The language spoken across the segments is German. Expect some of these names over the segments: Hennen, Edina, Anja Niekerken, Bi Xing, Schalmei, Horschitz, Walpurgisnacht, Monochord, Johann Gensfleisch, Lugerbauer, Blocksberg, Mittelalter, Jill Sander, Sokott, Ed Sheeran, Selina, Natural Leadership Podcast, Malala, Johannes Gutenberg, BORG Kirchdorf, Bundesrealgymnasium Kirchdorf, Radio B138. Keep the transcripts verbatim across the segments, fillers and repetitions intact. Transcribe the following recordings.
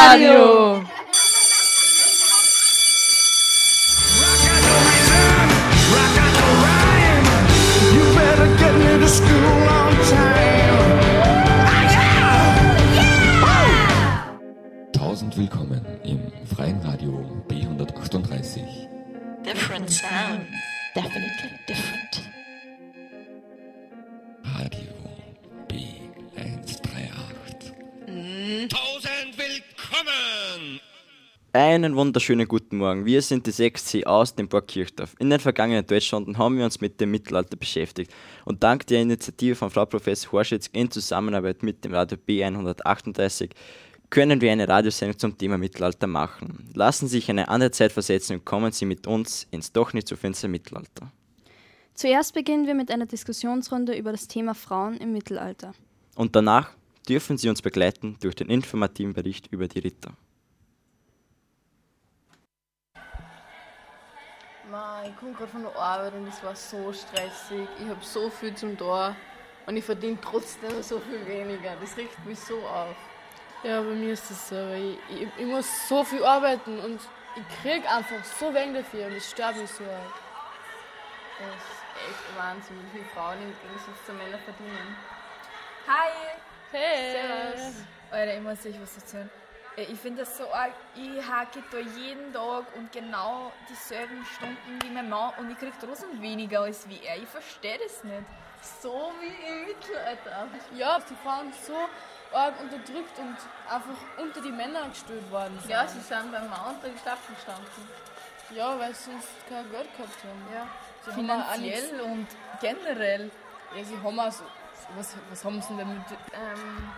Radio. Tausend Willkommen im freien Radio B hundertachtunddreißig. Different sound. Definitely different. Radio B hundertachtunddreißig. Mm. Tausend Willkommen! Einen wunderschönen guten Morgen. Wir sind die sechs C aus dem Burg Kirchdorf. In den vergangenen Deutschstunden haben wir uns mit dem Mittelalter beschäftigt. Und dank der Initiative von Frau Professor Horschitz in Zusammenarbeit mit dem Radio B hundertachtunddreißig können wir eine Radiosendung zum Thema Mittelalter machen. Lassen Sie sich eine andere Zeit versetzen und kommen Sie mit uns ins doch nicht so finstere Mittelalter. Zuerst beginnen wir mit einer Diskussionsrunde über das Thema Frauen im Mittelalter. Und danach dürfen Sie uns begleiten durch den informativen Bericht über die Ritter. Ich komme gerade von der Arbeit und es war so stressig. Ich habe so viel zum Tor und ich verdiene trotzdem so viel weniger. Das regt mich so auf. Ja, bei mir ist es so. Ich, ich, ich muss so viel arbeiten und ich kriege einfach so wenig dafür und es stört mich so. Das ist echt Wahnsinn, wie viele Frauen im Gegensatz zu Männern verdienen. Hi! Hey! Servus! Alter, ich muss euch was erzählen. Ich finde das so arg, ich hacke da jeden Tag und genau dieselben Stunden wie mein Mann und ich kriege trotzdem weniger als wie er. Ich verstehe das nicht. So wie im Mittelalter. Ja, die Frauen so arg unterdrückt und einfach unter die Männer gestellt worden sind. Ja, sie sind beim Mann unter die Staffel gestanden. Ja, weil sie sonst kein Geld gehabt haben. Ja. Sie finanziell haben und generell. Ja, sie haben auch so, was, was haben sie denn damit? Ähm,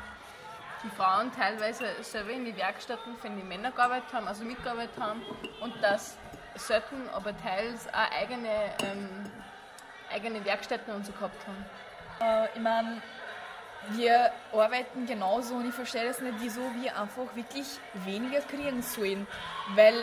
Die Frauen teilweise selber in die Werkstätten, wenn die Männer gearbeitet haben, also mitgearbeitet haben, und das sollten aber teils auch eigene, ähm, eigene Werkstätten und so gehabt haben. Äh, ich meine, wir arbeiten genauso und ich verstehe das nicht, wieso wir einfach wirklich weniger kriegen sollen, weil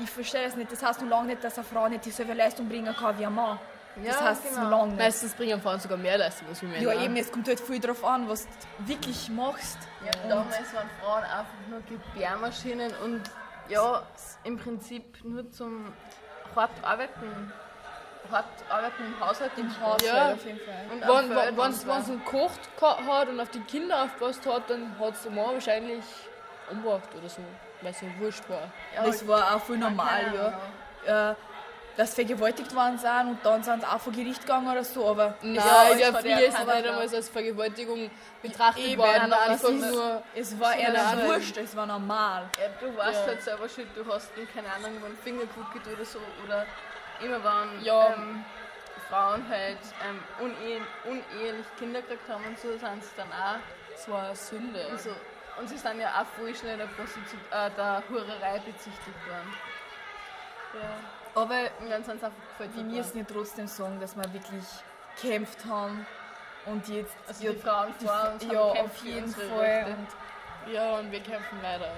ich verstehe das nicht, das heißt nur lange nicht, dass eine Frau nicht dieselbe Leistung bringen kann wie ein Mann. Das ja, heißt, genau. Lange. Meistens bringen Frauen sogar mehr Leistung als wir Männer. Ja, eben, es kommt halt viel drauf an, was du wirklich machst. Ja, und damals waren Frauen einfach nur Gebärmaschinen und ja, im Prinzip nur zum hart arbeiten. Hart arbeiten im Haushalt, im Haushalt ja. Auf jeden Fall. Und wenn, wenn, wenn es gekocht hat und auf die Kinder aufgepasst hat, dann hat es der Mann wahrscheinlich umgebracht oder so, weil es ja wurscht war. Ja, das war auch voll normal, ja. ja. Dass vergewaltigt worden sind und dann sind sie auch vor Gericht gegangen oder so, aber... Nein, ich glaube, viele sind nicht einmal als Vergewaltigung betrachtet Eben, worden. Einfach nur es war eher so wurscht, es war normal. Ja, du warst ja. halt selber schuld, du hast in, keine Ahnung, über den Finger geguckt oder so, oder immer waren ja. ähm, Frauen halt ähm, unehe, unehelich Kinder gekriegt haben und so, sind sie dann auch... Das war eine Sünde. Und, so. Und sie sind ja auch voll schnell der, Prostitu- äh, der Hurerei bezichtigt worden. Ja. Aber wir müssen ja trotzdem sagen, dass wir wirklich gekämpft haben und jetzt also ja, die Frauen vor uns ja, haben auf jeden Fall. Und ja, und wir kämpfen weiter.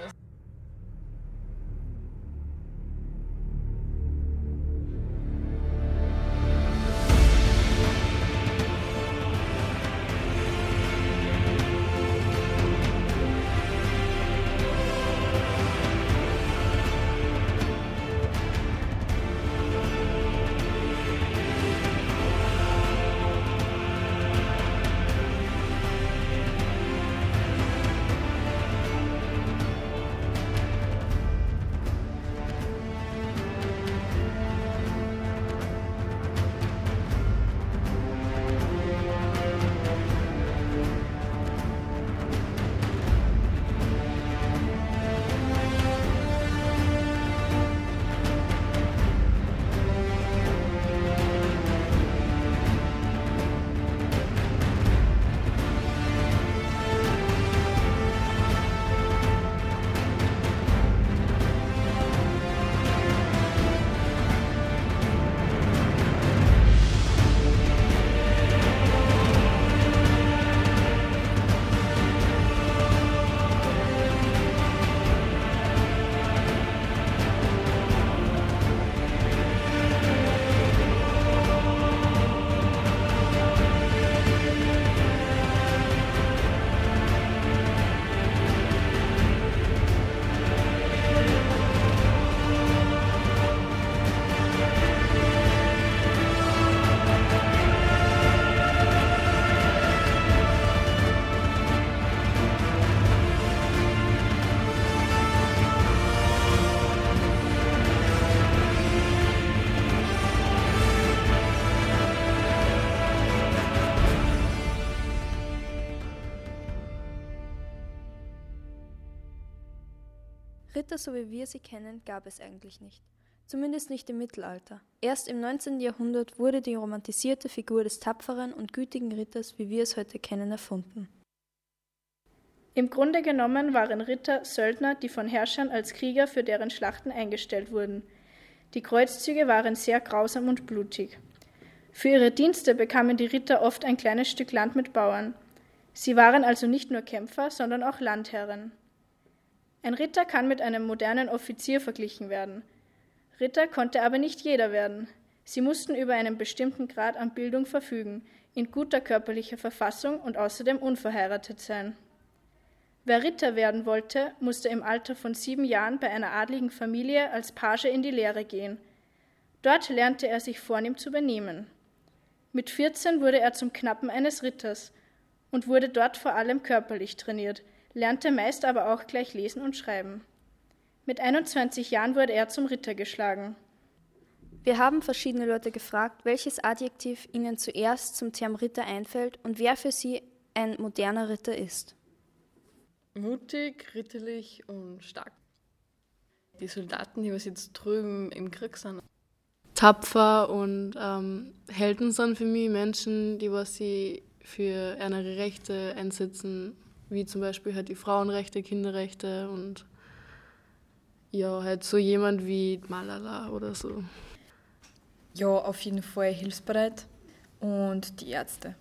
Ritter, so wie wir sie kennen, gab es eigentlich nicht. Zumindest nicht im Mittelalter. Erst im neunzehnten Jahrhundert wurde die romantisierte Figur des tapferen und gütigen Ritters, wie wir es heute kennen, erfunden. Im Grunde genommen waren Ritter Söldner, die von Herrschern als Krieger für deren Schlachten eingestellt wurden. Die Kreuzzüge waren sehr grausam und blutig. Für ihre Dienste bekamen die Ritter oft ein kleines Stück Land mit Bauern. Sie waren also nicht nur Kämpfer, sondern auch Landherren. Ein Ritter kann mit einem modernen Offizier verglichen werden. Ritter konnte aber nicht jeder werden. Sie mussten über einen bestimmten Grad an Bildung verfügen, in guter körperlicher Verfassung und außerdem unverheiratet sein. Wer Ritter werden wollte, musste im Alter von sieben Jahren bei einer adligen Familie als Page in die Lehre gehen. Dort lernte er sich vornehm zu benehmen. Mit vierzehn wurde er zum Knappen eines Ritters und wurde dort vor allem körperlich trainiert, lernte meist aber auch gleich lesen und schreiben. Mit einundzwanzig Jahren wurde er zum Ritter geschlagen. Wir haben verschiedene Leute gefragt, welches Adjektiv ihnen zuerst zum Term Ritter einfällt und wer für sie ein moderner Ritter ist. Mutig, ritterlich und stark. Die Soldaten, die wir jetzt drüben im Krieg sind. Tapfer und ähm, Helden sind für mich Menschen, die was sie für ihre Rechte einsetzen, wie zum Beispiel halt die Frauenrechte, Kinderrechte und ja, halt so jemand wie Malala oder so. Ja, auf jeden Fall hilfsbereit. Und die Ärzte.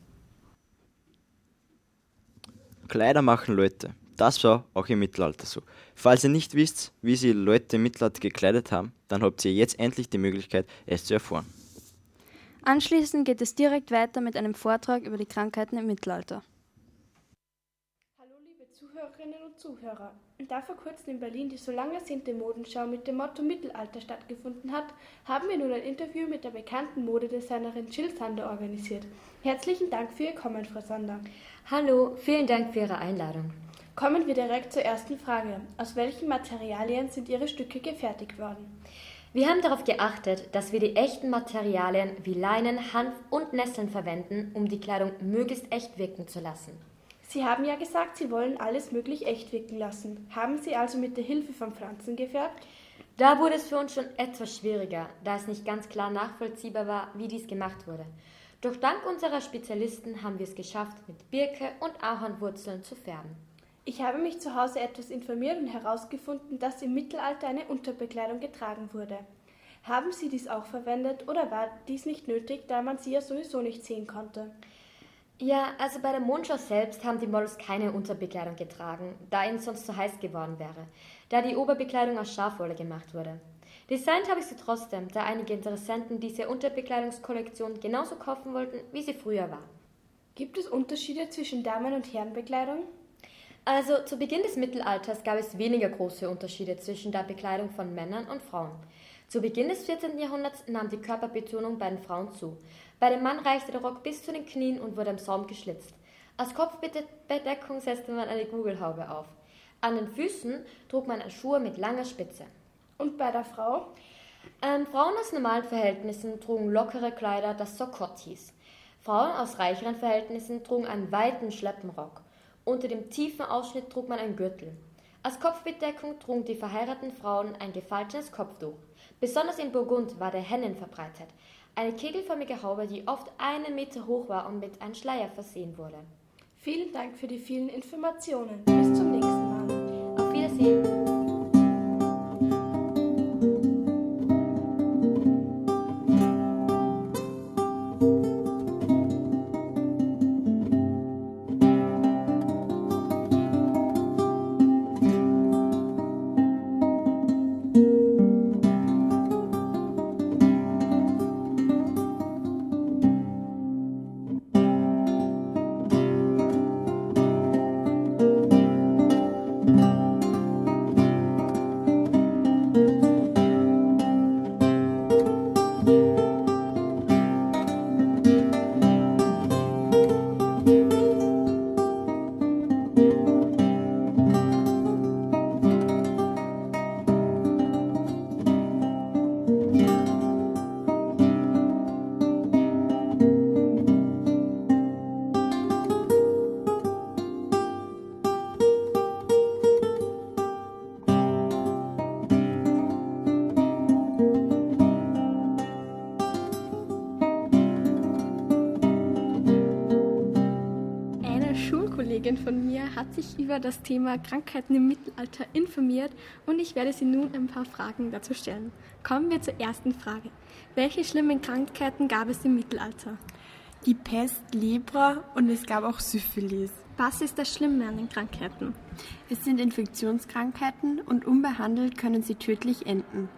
Kleider machen Leute. Das war auch im Mittelalter so. Falls ihr nicht wisst, wie sie Leute im Mittelalter gekleidet haben, dann habt ihr jetzt endlich die Möglichkeit, es zu erfahren. Anschließend geht es direkt weiter mit einem Vortrag über die Krankheiten im Mittelalter. Hallo liebe Zuhörerinnen und Zuhörer. Da vor kurzem in Berlin die so lang ersehnte Modenschau mit dem Motto Mittelalter stattgefunden hat, haben wir nun ein Interview mit der bekannten Modedesignerin Jill Sander organisiert. Herzlichen Dank für Ihr Kommen, Frau Sander. Hallo, vielen Dank für Ihre Einladung. Kommen wir direkt zur ersten Frage. Aus welchen Materialien sind Ihre Stücke gefertigt worden? Wir haben darauf geachtet, dass wir die echten Materialien wie Leinen, Hanf und Nesseln verwenden, um die Kleidung möglichst echt wirken zu lassen. Sie haben ja gesagt, Sie wollen alles möglich echt wirken lassen. Haben Sie also mit der Hilfe von Pflanzen gefärbt? Da wurde es für uns schon etwas schwieriger, da es nicht ganz klar nachvollziehbar war, wie dies gemacht wurde. Doch dank unserer Spezialisten haben wir es geschafft, mit Birke und Ahornwurzeln zu färben. Ich habe mich zu Hause etwas informiert und herausgefunden, dass im Mittelalter eine Unterbekleidung getragen wurde. Haben Sie dies auch verwendet oder war dies nicht nötig, da man sie ja sowieso nicht sehen konnte? Ja, also bei der Mondschau selbst haben die Models keine Unterbekleidung getragen, da ihnen sonst zu heiß geworden wäre, da die Oberbekleidung aus Schafwolle gemacht wurde. Designt habe ich sie trotzdem, da einige Interessenten diese Unterbekleidungskollektion genauso kaufen wollten, wie sie früher war. Gibt es Unterschiede zwischen Damen- und Herrenbekleidung? Also zu Beginn des Mittelalters gab es weniger große Unterschiede zwischen der Bekleidung von Männern und Frauen. Zu Beginn des vierzehnten Jahrhunderts nahm die Körperbetonung bei den Frauen zu. Bei dem Mann reichte der Rock bis zu den Knien und wurde am Saum geschlitzt. Als Kopfbedeckung setzte man eine Gugelhaube auf. An den Füßen trug man Schuhe mit langer Spitze. Und bei der Frau? Ähm, Frauen aus normalen Verhältnissen trugen lockere Kleider, das Sokott hieß. Frauen aus reicheren Verhältnissen trugen einen weiten Schleppenrock. Unter dem tiefen Ausschnitt trug man einen Gürtel. Als Kopfbedeckung trugen die verheirateten Frauen ein gefaltetes Kopftuch. Besonders in Burgund war der Hennen verbreitet, eine kegelförmige Haube, die oft einen Meter hoch war und mit einem Schleier versehen wurde. Vielen Dank für die vielen Informationen. Bis zum nächsten Mal. Auf Wiedersehen. hat sich über das Thema Krankheiten im Mittelalter informiert und ich werde Sie nun ein paar Fragen dazu stellen. Kommen wir zur ersten Frage. Welche schlimmen Krankheiten gab es im Mittelalter? Die Pest, Lepra und es gab auch Syphilis. Was ist das Schlimme an den Krankheiten? Es sind Infektionskrankheiten und unbehandelt können sie tödlich enden.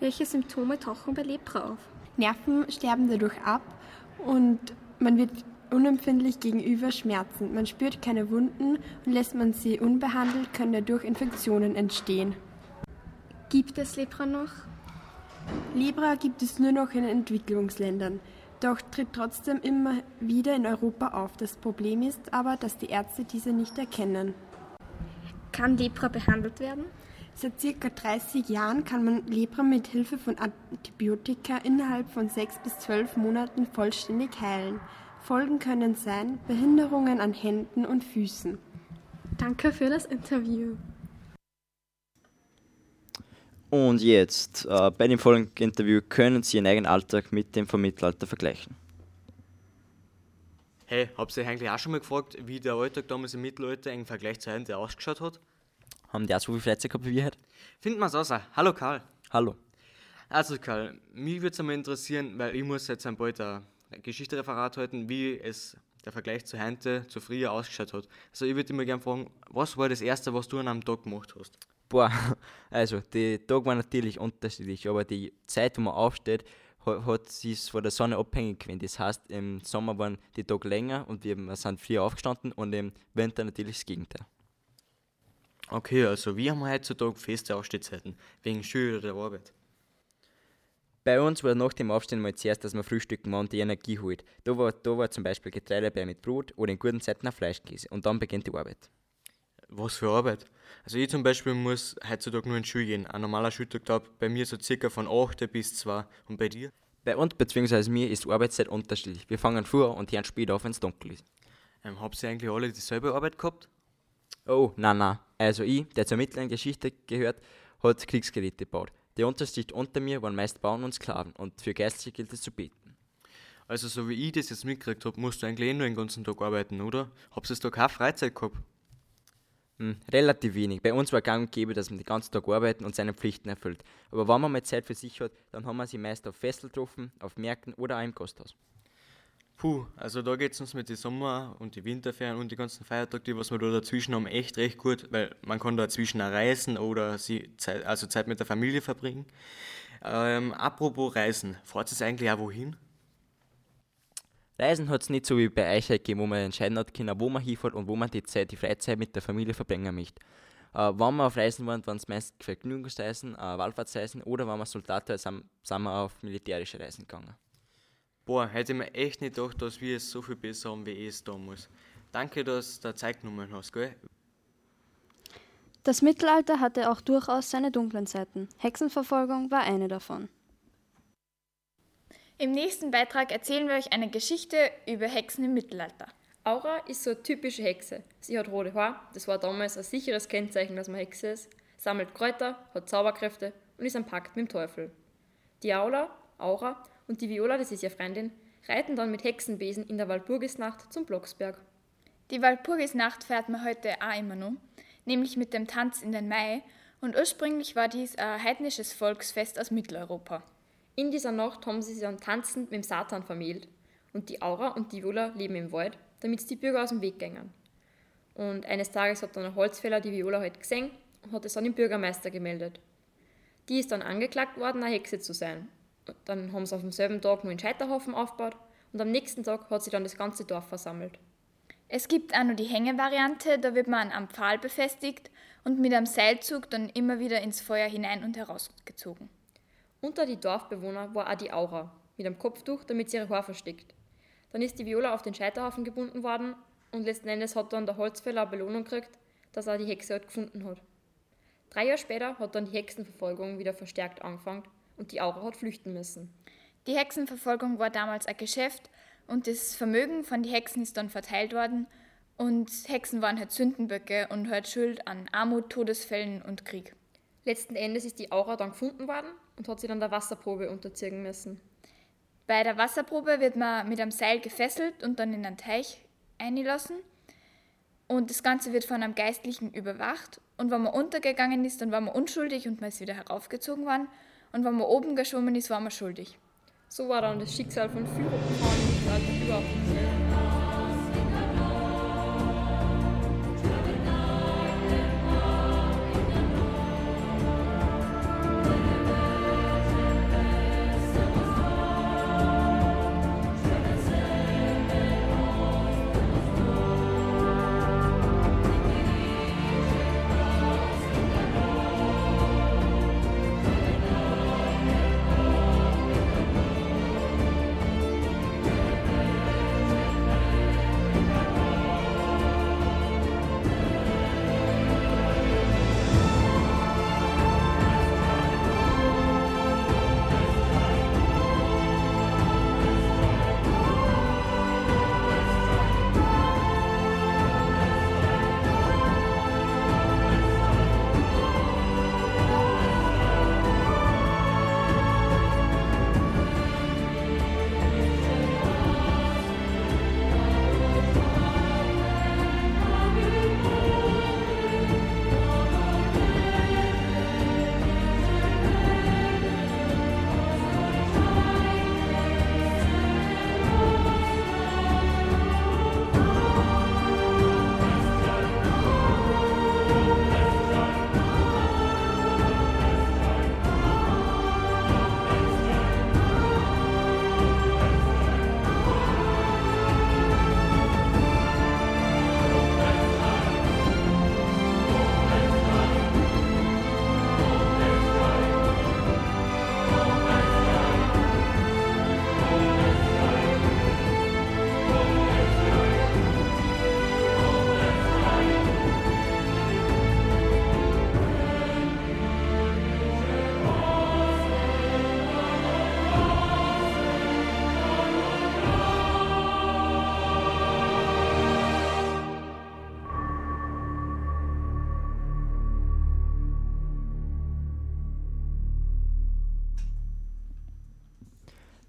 Welche Symptome tauchen bei Lepra auf? Nerven sterben dadurch ab und man wird unempfindlich gegenüber Schmerzen. Man spürt keine Wunden und lässt man sie unbehandelt, können dadurch Infektionen entstehen. Gibt es Lepra noch? Lepra gibt es nur noch in Entwicklungsländern, doch tritt trotzdem immer wieder in Europa auf. Das Problem ist aber, dass die Ärzte diese nicht erkennen. Kann Lepra behandelt werden? Seit circa dreißig Jahren kann man Lepra mit Hilfe von Antibiotika innerhalb von sechs bis zwölf Monaten vollständig heilen. Folgen können sein Behinderungen an Händen und Füßen. Danke für das Interview. Und jetzt, äh, bei dem folgenden Interview können Sie Ihren eigenen Alltag mit dem vom Mittelalter vergleichen. Hey, habt ihr euch eigentlich auch schon mal gefragt, wie der Alltag damals im Mittelalter im Vergleich zu heute ausgeschaut hat? Haben die auch so viel Freizeit gehabt wie wir heute? Finden wir es raus. Hallo Karl. Hallo. Also Karl, mich würde es einmal interessieren, weil ich muss jetzt ein bald da Geschichtsreferat halten, wie es der Vergleich zu heute, zu früher ausgeschaut hat. Also ich würde immer gerne fragen, was war das Erste, was du an einem Tag gemacht hast? Boah, also die Tage waren natürlich unterschiedlich, aber die Zeit, wo man aufsteht, hat, hat sich von der Sonne abhängig gewesen. Das heißt, im Sommer waren die Tage länger und wir sind früher aufgestanden und im Winter natürlich das Gegenteil. Okay, also wir haben heutzutage feste Aufstehzeiten, wegen Schule oder der Arbeit. Bei uns war nach dem Aufstehen mal zuerst, dass man frühstücken war und die Energie holt. Da war, da war zum Beispiel Getreidebei mit Brot oder in guten Zeiten ein Fleischkäse. Und dann beginnt die Arbeit. Was für Arbeit? Also ich zum Beispiel muss heutzutage nur in die Schule gehen. Ein normaler Schultag dauert bei mir so circa von acht bis zwei. Und bei dir? Bei uns bzw. mir ist die Arbeitszeit unterschiedlich. Wir fangen früh an und hören später auf, wenn es dunkel ist. Ähm, habt ihr eigentlich alle dieselbe Arbeit gehabt? Oh, nein, nein. Also ich, der zur mittleren Geschichte gehört, hat Kriegsgeräte gebaut. Der Unterschied unter mir waren meist Bauern und Sklaven und für Geistliche gilt es zu beten. Also so wie ich das jetzt mitgekriegt habe, musst du eigentlich eh nur den ganzen Tag arbeiten, oder? Habt ihr da keine Freizeit gehabt? Hm, relativ wenig. Bei uns war gang und gäbe, dass man den ganzen Tag arbeiten und seine Pflichten erfüllt. Aber wenn man mal Zeit für sich hat, dann haben wir sie meist auf Festeln getroffen, auf Märkten oder auch im Gasthaus. Puh, also da geht es uns mit den Sommer- und die Winterferien und die ganzen Feiertage, die was wir da dazwischen haben, echt recht gut, weil man kann dazwischen auch reisen oder sie Zeit, also Zeit mit der Familie verbringen. Ähm, apropos Reisen, fahrt ihr eigentlich auch wohin? Reisen hat es nicht so wie bei euch gegeben, wo man entscheiden hat können, wo man hinfährt und wo man die Zeit, die Freizeit mit der Familie verbringen möchte. Äh, wenn wir auf Reisen waren, waren es meist Vergnügungsreisen, äh, Wallfahrtsreisen oder wenn wir Soldat waren, sind, sind wir auf militärische Reisen gegangen. Boah, hätte ich mir echt nicht gedacht, dass wir es so viel besser haben, wie ich es da muss. Danke, dass du da Zeit genommen hast, gell? Das Mittelalter hatte auch durchaus seine dunklen Seiten. Hexenverfolgung war eine davon. Im nächsten Beitrag erzählen wir euch eine Geschichte über Hexen im Mittelalter. Aura ist so eine typische Hexe. Sie hat rote Haare, das war damals ein sicheres Kennzeichen, dass man Hexe ist, sammelt Kräuter, hat Zauberkräfte und ist ein Pakt mit dem Teufel. Die Aula, Aura, und die Viola, das ist ihre Freundin, reiten dann mit Hexenbesen in der Walpurgisnacht zum Blocksberg. Die Walpurgisnacht feiert man heute auch immer noch, nämlich mit dem Tanz in den Mai, und ursprünglich war dies ein heidnisches Volksfest aus Mitteleuropa. In dieser Nacht haben sie sich dann tanzend mit dem Satan vermählt und die Aura und die Viola leben im Wald, damit sie die Bürger aus dem Weg gingen. Und eines Tages hat dann ein Holzfäller die Viola halt gesehen und hat es dann dem Bürgermeister gemeldet. Die ist dann angeklagt worden, eine Hexe zu sein. Dann haben sie auf demselben Tag nur einen Scheiterhaufen aufgebaut und am nächsten Tag hat sich dann das ganze Dorf versammelt. Es gibt auch noch die Hängevariante, da wird man am Pfahl befestigt und mit einem Seilzug dann immer wieder ins Feuer hinein und herausgezogen. Unter die Dorfbewohner war auch die Aura, mit einem Kopftuch, damit sie ihre Haare versteckt. Dann ist die Viola auf den Scheiterhaufen gebunden worden und letzten Endes hat dann der Holzfäller eine Belohnung gekriegt, dass er die Hexe halt gefunden hat. Drei Jahre später hat dann die Hexenverfolgung wieder verstärkt angefangen. Und die Aura hat flüchten müssen. Die Hexenverfolgung war damals ein Geschäft und das Vermögen von den Hexen ist dann verteilt worden und Hexen waren halt Sündenböcke und halt schuld an Armut, Todesfällen und Krieg. Letzten Endes ist die Aura dann gefunden worden und hat sie dann der Wasserprobe unterziehen müssen. Bei der Wasserprobe wird man mit einem Seil gefesselt und dann in einen Teich einlassen. Und das Ganze wird von einem Geistlichen überwacht. Und wenn man untergegangen ist, dann war man unschuldig und man ist wieder heraufgezogen worden. Und wenn man oben geschwommen ist, war man schuldig. So war dann das Schicksal von vielen Frauen überhaupt nicht.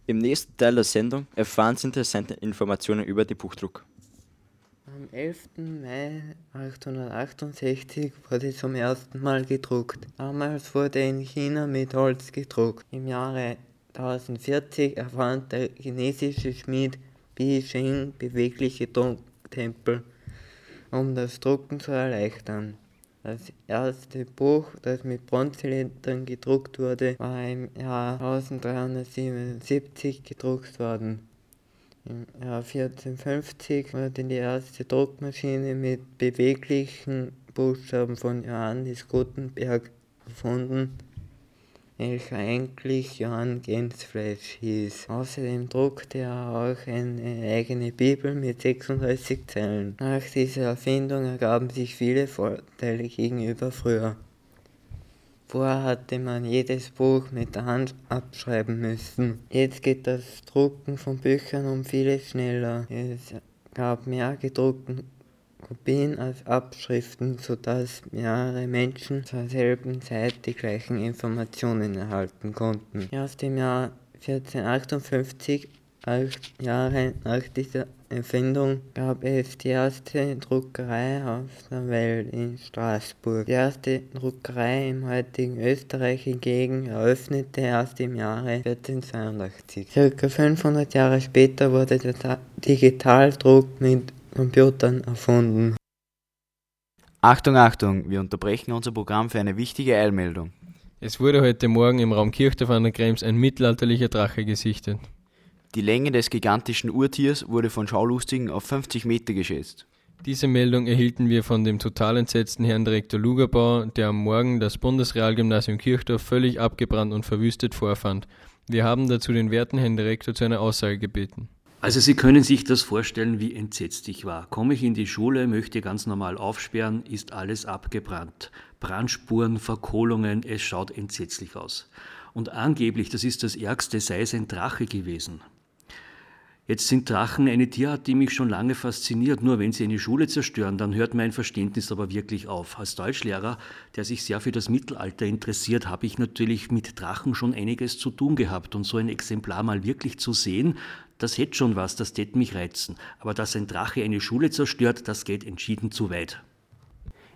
Im nächsten Teil der Sendung erfahren Sie interessante Informationen über die Buchdruck. Am elften Mai achtzehnhundertachtundsechzig wurde zum ersten Mal gedruckt. Damals wurde in China mit Holz gedruckt. Im Jahre tausendvierzig erfand der chinesische Schmied Bi Xing bewegliche Drucktempel, um das Drucken zu erleichtern. Das erste Buch, das mit Bronzelettern gedruckt wurde, war im Jahr dreizehnhundertsiebenundsiebzig gedruckt worden. Im Jahr vierzehnhundertfünfzig wurde die erste Druckmaschine mit beweglichen Buchstaben von Johannes Gutenberg erfunden, welcher eigentlich Johann Gensfleisch hieß. Außerdem druckte er auch eine eigene Bibel mit sechsunddreißig Zeilen. Nach dieser Erfindung ergaben sich viele Vorteile gegenüber früher. Vorher hatte man jedes Buch mit der Hand abschreiben müssen. Jetzt geht das Drucken von Büchern um vieles schneller. Es gab mehr gedruckte Kopien als Abschriften, sodass mehrere Menschen zur selben Zeit die gleichen Informationen erhalten konnten. Erst im Jahr vierzehnhundertachtundfünfzig, acht Jahre nach dieser Erfindung, gab es die erste Druckerei auf der Welt in Straßburg. Die erste Druckerei im heutigen Österreich hingegen eröffnete erst im Jahre vierzehnhundertzweiundachtzig. Circa fünfhundert Jahre später wurde der Digitaldruck mit Computern erfunden. Achtung, Achtung, wir unterbrechen unser Programm für eine wichtige Eilmeldung. Es wurde heute Morgen im Raum Kirchdorf an der Krems ein mittelalterlicher Drache gesichtet. Die Länge des gigantischen Urtiers wurde von Schaulustigen auf fünfzig Meter geschätzt. Diese Meldung erhielten wir von dem total entsetzten Herrn Direktor Lugerbauer, der am Morgen das Bundesrealgymnasium Kirchdorf völlig abgebrannt und verwüstet vorfand. Wir haben dazu den werten Herrn Direktor zu einer Aussage gebeten. Also Sie können sich das vorstellen, wie entsetzt ich war. Komme ich in die Schule, möchte ganz normal aufsperren, ist alles abgebrannt. Brandspuren, Verkohlungen, es schaut entsetzlich aus. Und angeblich, das ist das Ärgste, sei es ein Drache gewesen. Jetzt sind Drachen eine Tierart, die mich schon lange fasziniert. Nur wenn sie eine Schule zerstören, dann hört mein Verständnis aber wirklich auf. Als Deutschlehrer, der sich sehr für das Mittelalter interessiert, habe ich natürlich mit Drachen schon einiges zu tun gehabt. Und so ein Exemplar mal wirklich zu sehen, das hätte schon was, das tät mich reizen. Aber dass ein Drache eine Schule zerstört, das geht entschieden zu weit.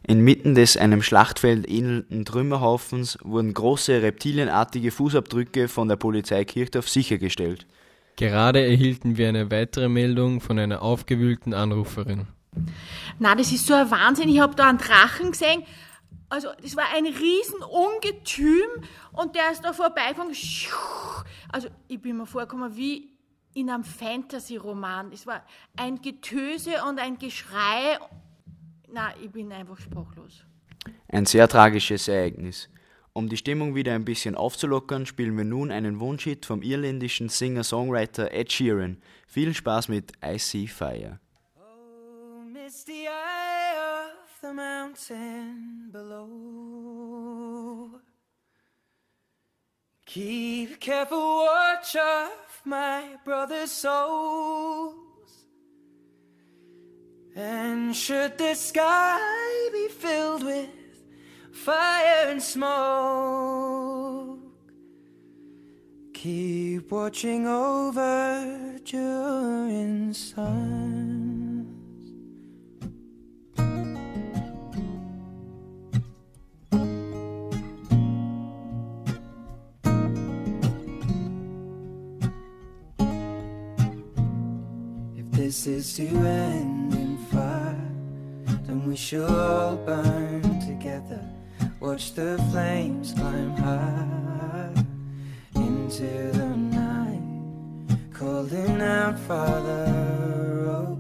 Inmitten des einem Schlachtfeld ähnelnden Trümmerhaufens wurden große reptilienartige Fußabdrücke von der Polizei Kirchdorf sichergestellt. Gerade erhielten wir eine weitere Meldung von einer aufgewühlten Anruferin. Na, das ist so ein Wahnsinn, ich habe da einen Drachen gesehen. Also das war ein riesen Ungetüm und der ist da vorbeigegangen. Also ich bin mir vorgekommen wie in einem Fantasy-Roman. Es war ein Getöse und ein Geschrei. Na, ich bin einfach sprachlos. Ein sehr tragisches Ereignis. Um die Stimmung wieder ein bisschen aufzulockern, spielen wir nun einen Wunschhit vom irländischen Singer-Songwriter Ed Sheeran. Viel Spaß mit I See Fire. Oh, miss the eye of the mountain below. Keep careful watch of my brother's souls. And should the sky be filled with fire and smoke, keep watching over during suns. If this is to end in fire, then we shall all burn together. Watch the flames climb high into the night, calling out, Father, oh,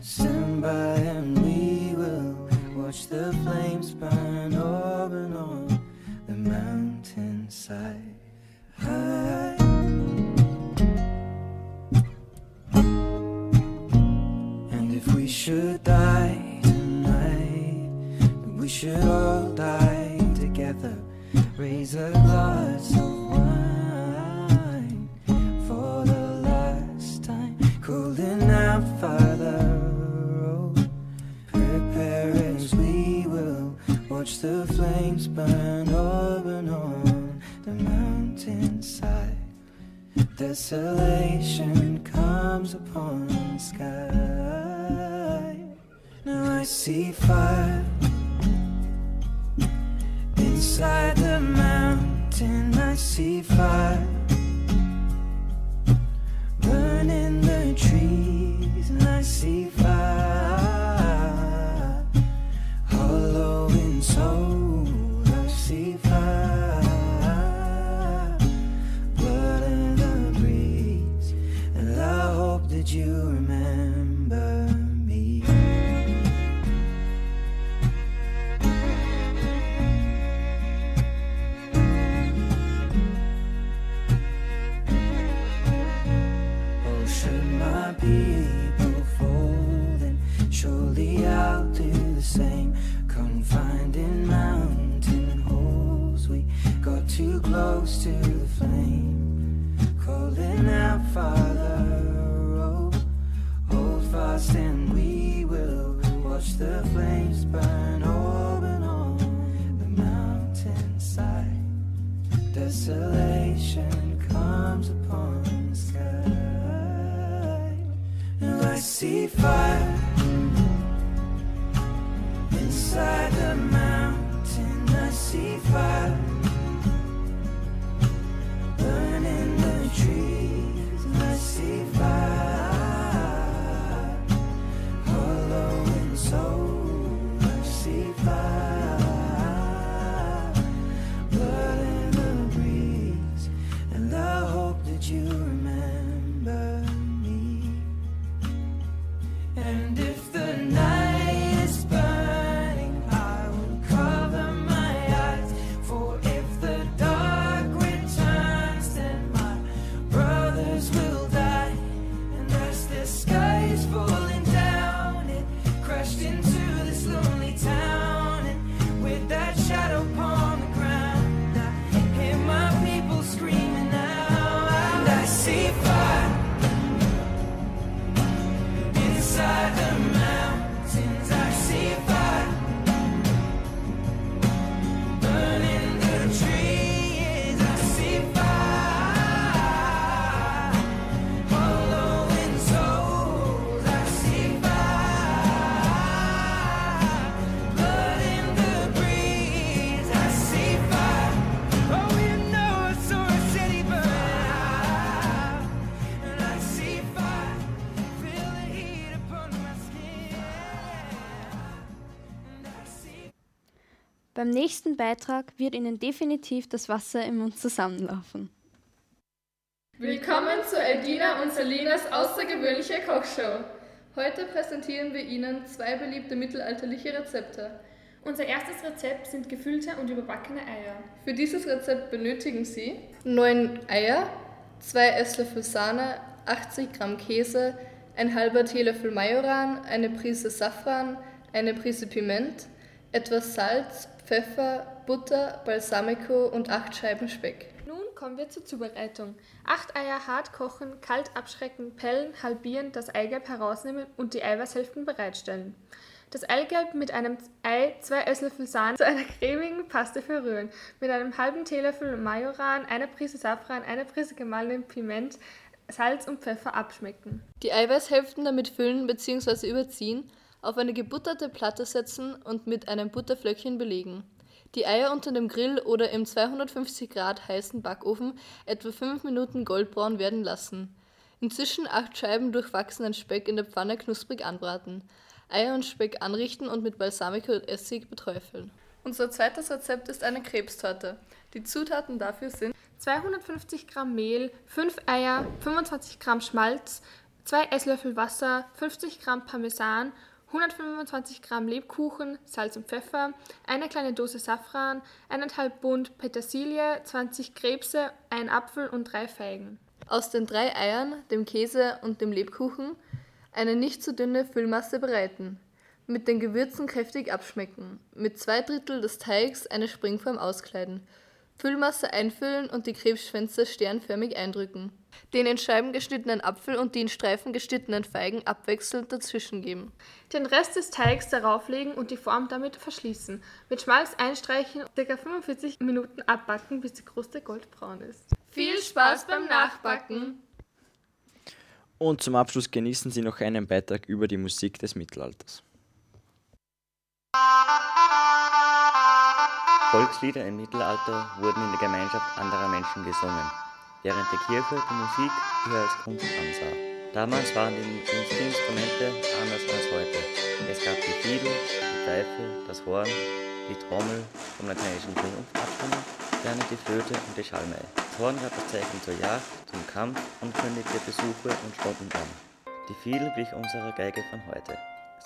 stand by and we will watch the flames burn up and on the mountainside high. And if we should die tonight, then we should all die. Raise a glass of wine for the last time, calling out, Father, oh, prepare as we will watch the flames burn up and on the mountainside. Desolation comes upon the sky. Now I see fire inside the mountain. I see fire burning the trees, and I see fire hollowing soul. I see fire, blood in the breeze, and I hope that you remember. People folding, surely I'll do the same. Confined in mountain holes, we got too close to the flame. Calling out, Father, oh, hold fast and we will watch the flames burn open on the mountainside. Desolation comes upon the sky. I see fire inside the mountain. I see fire burning the trees. I see fire hollowing soul. I see fire, blood in the breeze, and I hope that you remember. And if the night is burning, I will Beim nächsten Beitrag wird Ihnen definitiv das Wasser im Mund zusammenlaufen. Willkommen zu Edina und Selinas außergewöhnlicher Kochshow. Heute präsentieren wir Ihnen zwei beliebte mittelalterliche Rezepte. Unser erstes Rezept sind gefüllte und überbackene Eier. Für dieses Rezept benötigen Sie neun Eier, zwei Esslöffel Sahne, achtzig Gramm Käse, ein halber Teelöffel Majoran, eine Prise Safran, eine Prise Piment, etwas Salz, Pfeffer, Butter, Balsamico und acht Scheiben Speck. Nun kommen wir zur Zubereitung. Acht Eier hart kochen, kalt abschrecken, pellen, halbieren, das Eigelb herausnehmen und die Eiweißhälften bereitstellen. Das Eigelb mit einem Ei, zwei Esslöffel Sahne zu einer cremigen Paste verrühren. Mit einem halben Teelöffel Majoran, einer Prise Safran, einer Prise gemahlenen Piment, Salz und Pfeffer abschmecken. Die Eiweißhälften damit füllen bzw. überziehen, auf eine gebutterte Platte setzen und mit einem Butterflöckchen belegen. Die Eier unter dem Grill oder im zweihundertfünfzig Grad heißen Backofen etwa fünf Minuten goldbraun werden lassen. Inzwischen acht Scheiben durchwachsenen Speck in der Pfanne knusprig anbraten. Eier und Speck anrichten und mit Balsamico und Essig beträufeln. Unser zweites Rezept ist eine Krebstorte. Die Zutaten dafür sind zweihundertfünfzig Gramm Mehl, fünf Eier, fünfundzwanzig Gramm Schmalz, zwei Esslöffel Wasser, fünfzig Gramm Parmesan, hundertfünfundzwanzig Gramm Lebkuchen, Salz und Pfeffer, eine kleine Dose Safran, eineinhalb Bund Petersilie, zwanzig Krebse, ein Apfel und drei Feigen. Aus den drei Eiern, dem Käse und dem Lebkuchen eine nicht zu dünne Füllmasse bereiten. Mit den Gewürzen kräftig abschmecken. Mit zwei Drittel des Teigs eine Springform auskleiden. Füllmasse einfüllen und die Krebsschwänze sternförmig eindrücken. Den in Scheiben geschnittenen Apfel und die in Streifen geschnittenen Feigen abwechselnd dazwischen geben. Den Rest des Teigs darauflegen und die Form damit verschließen. Mit Schmalz einstreichen und ca. fünfundvierzig Minuten abbacken, bis die Kruste goldbraun ist. Viel Spaß beim Nachbacken! Und zum Abschluss genießen Sie noch einen Beitrag über die Musik des Mittelalters. Volkslieder im Mittelalter wurden in der Gemeinschaft anderer Menschen gesungen, während die Kirche die Musik eher als Kunst ansah. Damals waren die Instrumente anders als heute. Es gab die Fiedel, die Pfeife, das Horn, die Trommel vom lateinischen Triumph abstammen, ferner die Flöte und die Schalmei. Das Horn gab das Zeichen zur Jagd, zum Kampf und kündigte Besuche und Stunden an. Die Fiedel wich unserer Geige von heute.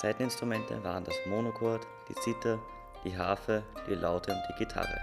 Seiteninstrumente waren das Monochord, die Zither, die Harfe, die Laute und die Gitarre.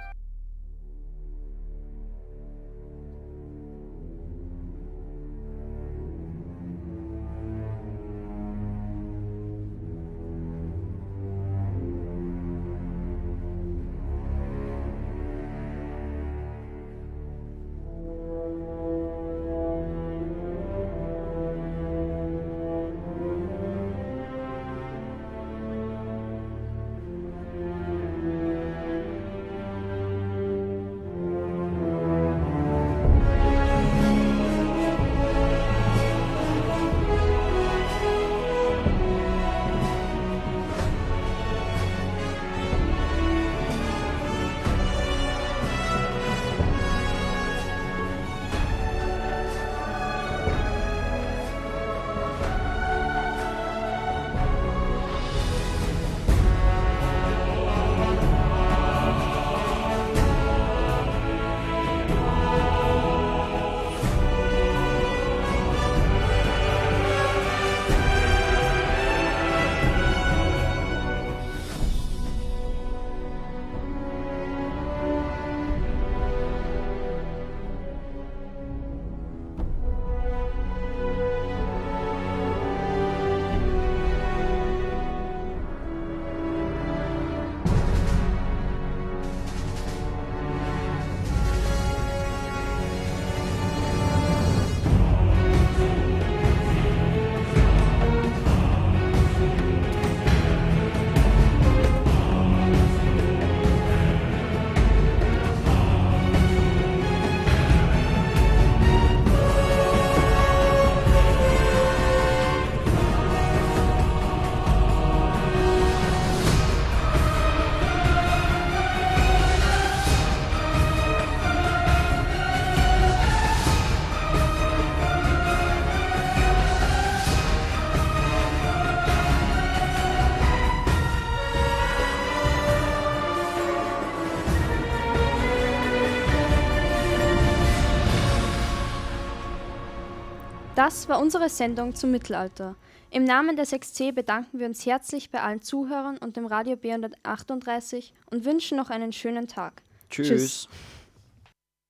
Das war unsere Sendung zum Mittelalter. Im Namen der sechs C bedanken wir uns herzlich bei allen Zuhörern und dem Radio B hundertachtunddreißig und wünschen noch einen schönen Tag. Tschüss. Tschüss.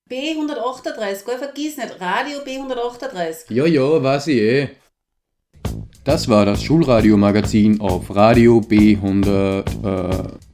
B hundertachtunddreißig, gell, vergiss nicht, Radio B hundertachtunddreißig. Ja, ja, weiß ich eh. Das war das Schulradio-Magazin auf Radio B hundert... Äh